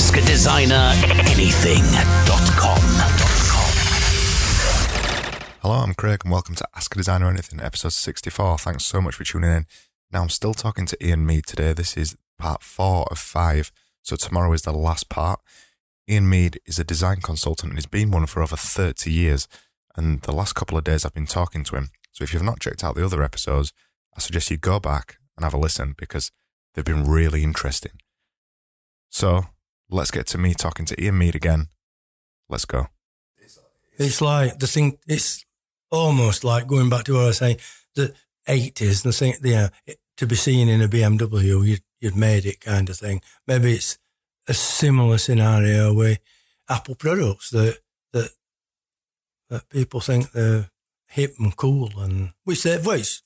AskaDesignerAnything.com. Hello, I'm Craig and welcome to Ask a Designer Anything, episode 64. Thanks so much for tuning in. Now, I'm still talking to Ian Mead today. This is part 4 of 5, so tomorrow is the last part. Ian Mead is a design consultant and he's been one for over 30 years. And the last couple of days I've been talking to him. So if you've not checked out the other episodes, I suggest you go back and have a listen because they've been really interesting. So let's get to me talking to Ian Mead again. Let's go. It's like the thing, it's almost like going back to what I was saying, the 80s, the thing, you know, to be seen in a BMW, you'd made it kind of thing. Maybe it's a similar scenario with Apple products that people think they're hip and cool, and which their voice,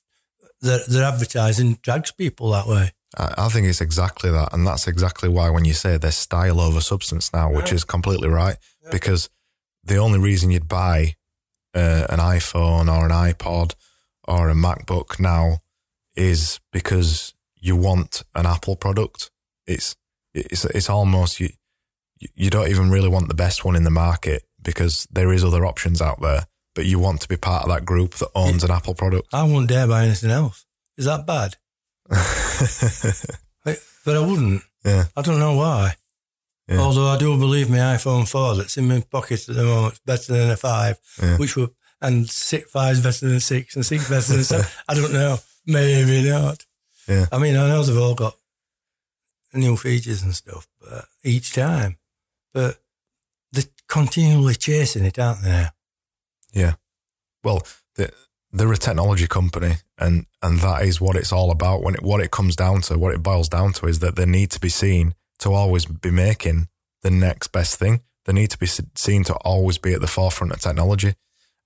their advertising drags people that way. I think it's exactly that, and that's exactly why when you say there's style over substance now, which is completely right, because the only reason you'd buy an iPhone or an iPod or a MacBook now is because you want an Apple product. It's almost you don't even really want the best one in the market, because there is other options out there, but you want to be part of that group that owns an Apple product. I wouldn't dare buy anything else. Is that bad? But I wouldn't. Yeah. I don't know why. Yeah. Although I do believe my iPhone 4 that's in my pocket at the moment is better than a 5, and 5 is better than 6, and 6 better than 7. I don't know. Maybe not. Yeah. I mean, I know they've all got new features and stuff but each time, but they're continually chasing it, aren't they now? Yeah. Well, they're a technology company, and that is what it's all about. What it boils down to is that they need to be seen to always be making the next best thing. They need to be seen to always be at the forefront of technology.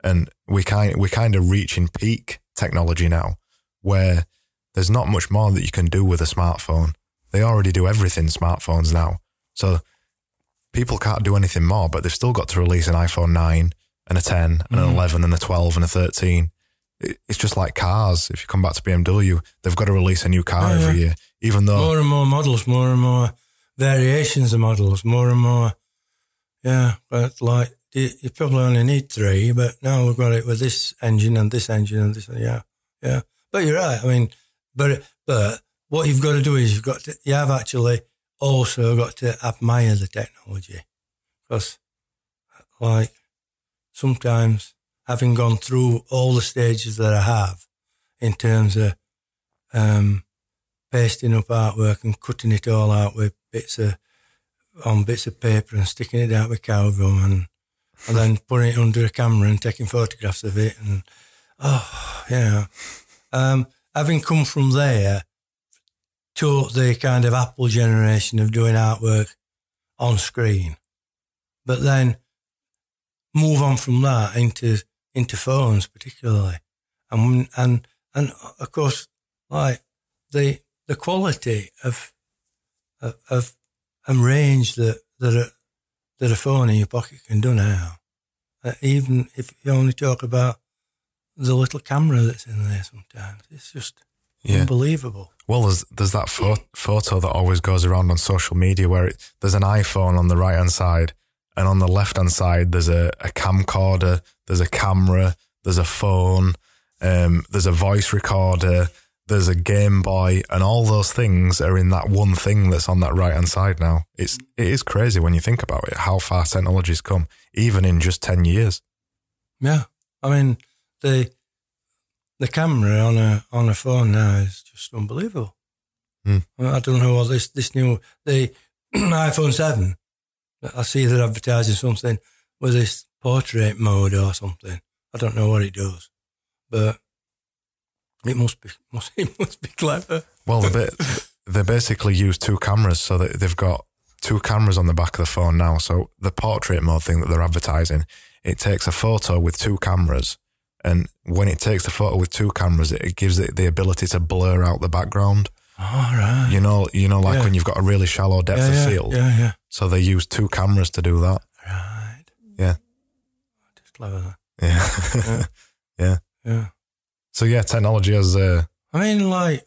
And we're kind of reaching peak technology now, where there's not much more that you can do with a smartphone. They already do everything smartphones now. So people can't do anything more, but they've still got to release an iPhone 9 and a 10 and an 11 and a 12 and a 13. It's just like cars. If you come back to BMW, they've got to release a new car every year, even though... More and more models, more and more variations of models, more and more... Yeah, but like, you probably only need 3, but now we've got it with this engine and this engine and this... Yeah. But you're right, I mean, but what you've got to do is you have actually also got to admire the technology, because like sometimes having gone through all the stages that I have in terms of pasting up artwork and cutting it all out with bits of paper and sticking it out with cow gum and then putting it under a camera and taking photographs of it and having come from there to the kind of Apple generation of doing artwork on screen, but then move on from that into phones particularly, and of course, like the quality of and range that a phone in your pocket can do now, even if you only talk about the little camera that's in there sometimes, it's just. Yeah. Unbelievable. Well, there's that photo that always goes around on social media where there's an iPhone on the right-hand side, and on the left-hand side there's a camcorder, there's a camera, there's a phone, there's a voice recorder, there's a Game Boy, and all those things are in that one thing that's on that right-hand side now. It is crazy when you think about it, how far technology's come, even in just 10 years. Yeah. I mean, The camera on a phone now is just unbelievable. Mm. I don't know what this new the iPhone 7. I see they're advertising something with this portrait mode or something. I don't know what it does, but it must be clever. Well, they basically use 2 cameras, so that they've got 2 cameras on the back of the phone now. So the portrait mode thing that they're advertising, it takes a photo with 2 cameras. And when it takes the photo with 2 cameras, it gives it the ability to blur out the background. All right. You know, like when you've got a really shallow depth of field. Yeah. So they use 2 cameras to do that. Right. Yeah. Just clever. Yeah. Yeah. So yeah, technology has. I mean, like,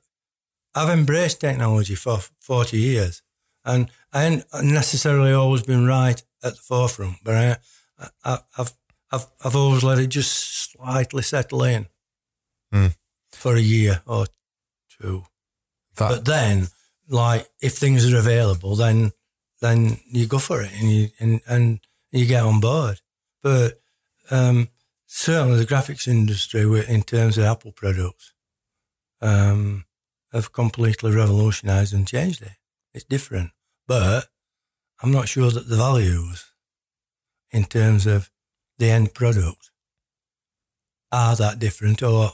I've embraced technology for 40 years, And I ain't necessarily always been right at the forefront, but I've always let it just slightly settle in for a year or two. But then, like, if things are available, then you go for it and you get on board. But certainly the graphics industry, in terms of Apple products, have completely revolutionised and changed it. It's different. But I'm not sure that the values in terms of the end product are that different or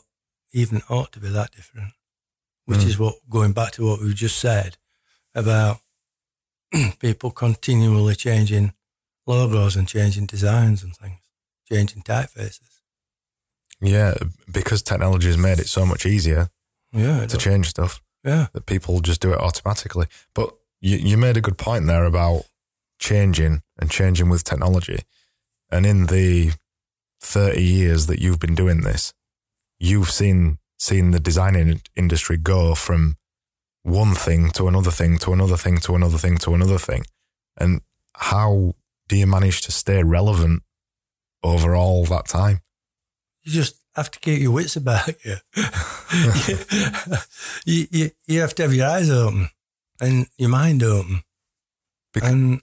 even ought to be that different, which is what, going back to what we just said about people continually changing logos and changing designs and things, changing typefaces. Yeah, because technology has made it so much easier to change stuff. Yeah. That people just do it automatically. But you made a good point there about changing with technology. And in the 30 years that you've been doing this, you've seen the design industry go from one thing to another thing to another thing to another thing to another thing. And how do you manage to stay relevant over all that time? You just have to keep your wits about you. you have to have your eyes open and your mind open. And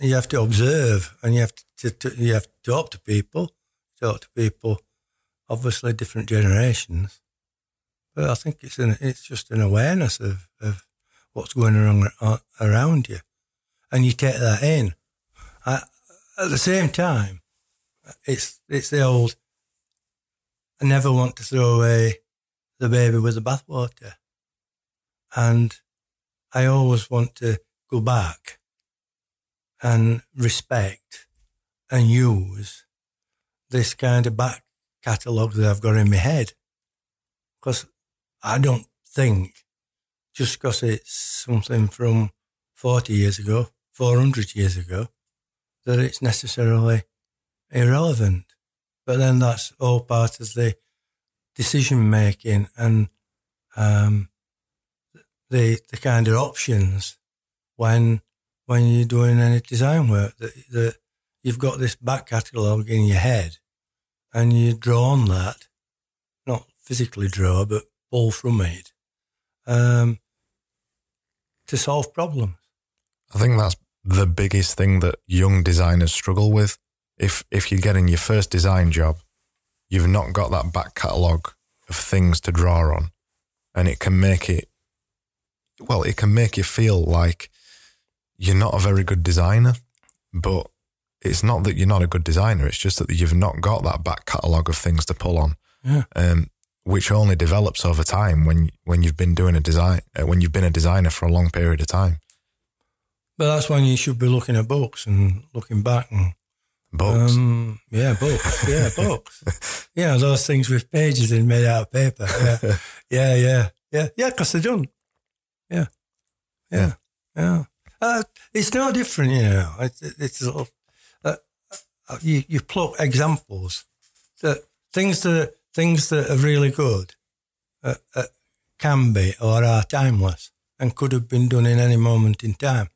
you have to observe, and you have to talk to people, obviously different generations. But I think it's just an awareness of what's going on around you, and you take that in. At the same time, it's the old, I never want to throw away the baby with the bathwater, and I always want to go back and respect and use this kind of back catalogue that I've got in my head. Because I don't think, just because it's something from 40 years ago, 400 years ago, that it's necessarily irrelevant. But then that's all part of the decision-making and the kind of options when you're doing any design work, that you've got this back catalogue in your head and you draw on that, not physically draw, but pull from it to solve problems. I think that's the biggest thing that young designers struggle with. If you're getting your first design job, you've not got that back catalogue of things to draw on, and it can make you feel like you're not a very good designer, but it's not that you're not a good designer. It's just that you've not got that back catalogue of things to pull on, which only develops over time when you've been doing a design, when you've been a designer for a long period of time. But that's when you should be looking at books and looking back and books. Books. Yeah, those things with pages and made out of paper. Yeah. Because they're done. Yeah. It's no different, you know. It's sort of, you pluck examples, that things that are really good can be or are timeless and could have been done in any moment in time,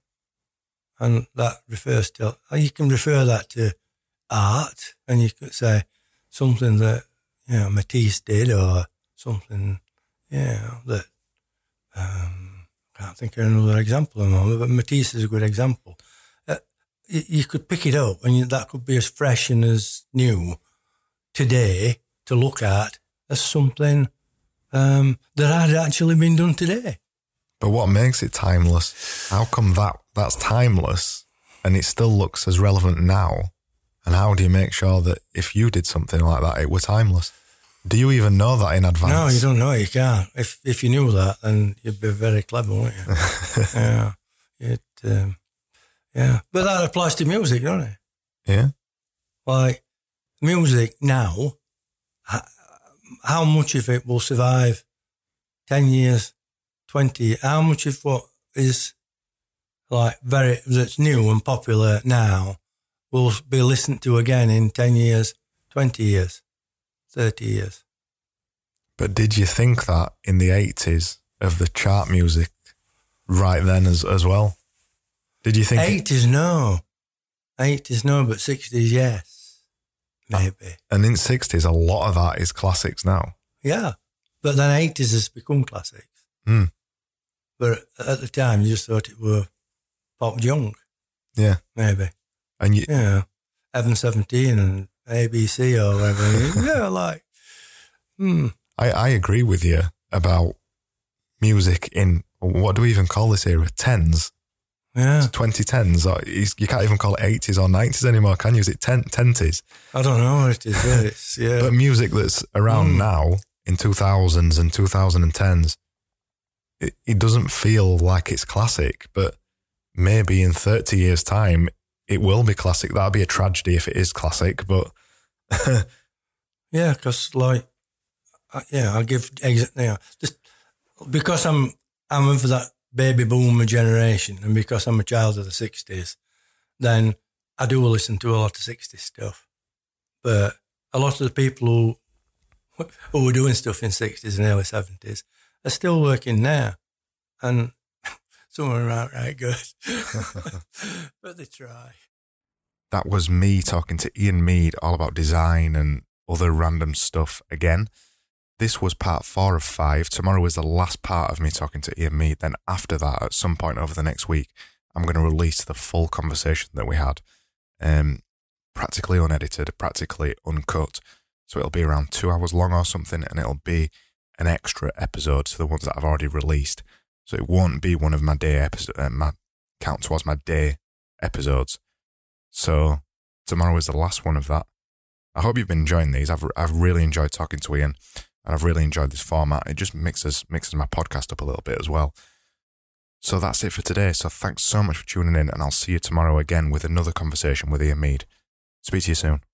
and that refers to, you can refer that to art, and you could say something that, you know, Matisse did or something, you know, that. I can't think of another example at the moment, but Matisse is a good example. You could pick it up, and that could be as fresh and as new today to look at as something that had actually been done today. But what makes it timeless? How come that's timeless and it still looks as relevant now? And how do you make sure that if you did something like that, it were timeless? Do you even know that in advance? No, you don't know. You can't. If you knew that, then you'd be very clever, wouldn't you? Yeah. But that applies to music, don't it? Yeah. Like, music now, how much of it will survive 10 years, 20? How much of what is, like, that's new and popular now will be listened to again in 10 years, 20 years? 30 years. But did you think that in the 80s of the chart music right then as well? Did you think 80s? No. 80s, no, but 60s, yes. Maybe. And in 60s, a lot of that is classics now. Yeah. But then 80s has become classics. Mm. But at the time, you just thought it were pop junk. Yeah. Maybe. And you know, Evan 17 and ABC or whatever. Yeah, like... Mm. I agree with you about music in, what do we even call this era? 10s? Yeah. It's 2010s. Or you can't even call it 80s or 90s anymore, can you? Is it 10s? I don't know what it is. It's, yeah. But music that's around now in 2000s and 2010s, it doesn't feel like it's classic, but maybe in 30 years' time, it will be classic. That'd be a tragedy if it is classic, but... yeah, because like... Yeah, I'll give exactly. You know, just because I'm of that baby boomer generation, and because I'm a child of the 60s, then I do listen to a lot of 60s stuff. But a lot of the people who were doing stuff in 60s and early 70s are still working now, and some are outright good, but they try. That was me talking to Ian Mead all about design and other random stuff again. This was part 4 of 5. Tomorrow is the last part of me talking to Ian Mead. Then after that, at some point over the next week, I'm going to release the full conversation that we had. Practically unedited, practically uncut. So it'll be around 2 hours long or something, and it'll be an extra episode to the ones that I've already released. So it won't be one of my day episodes, my count towards my day episodes. So tomorrow is the last one of that. I hope you've been enjoying these. I've really enjoyed talking to Ian. And I've really enjoyed this format. It just mixes my podcast up a little bit as well. So that's it for today. So thanks so much for tuning in, and I'll see you tomorrow again with another conversation with Ian Mead. Speak to you soon.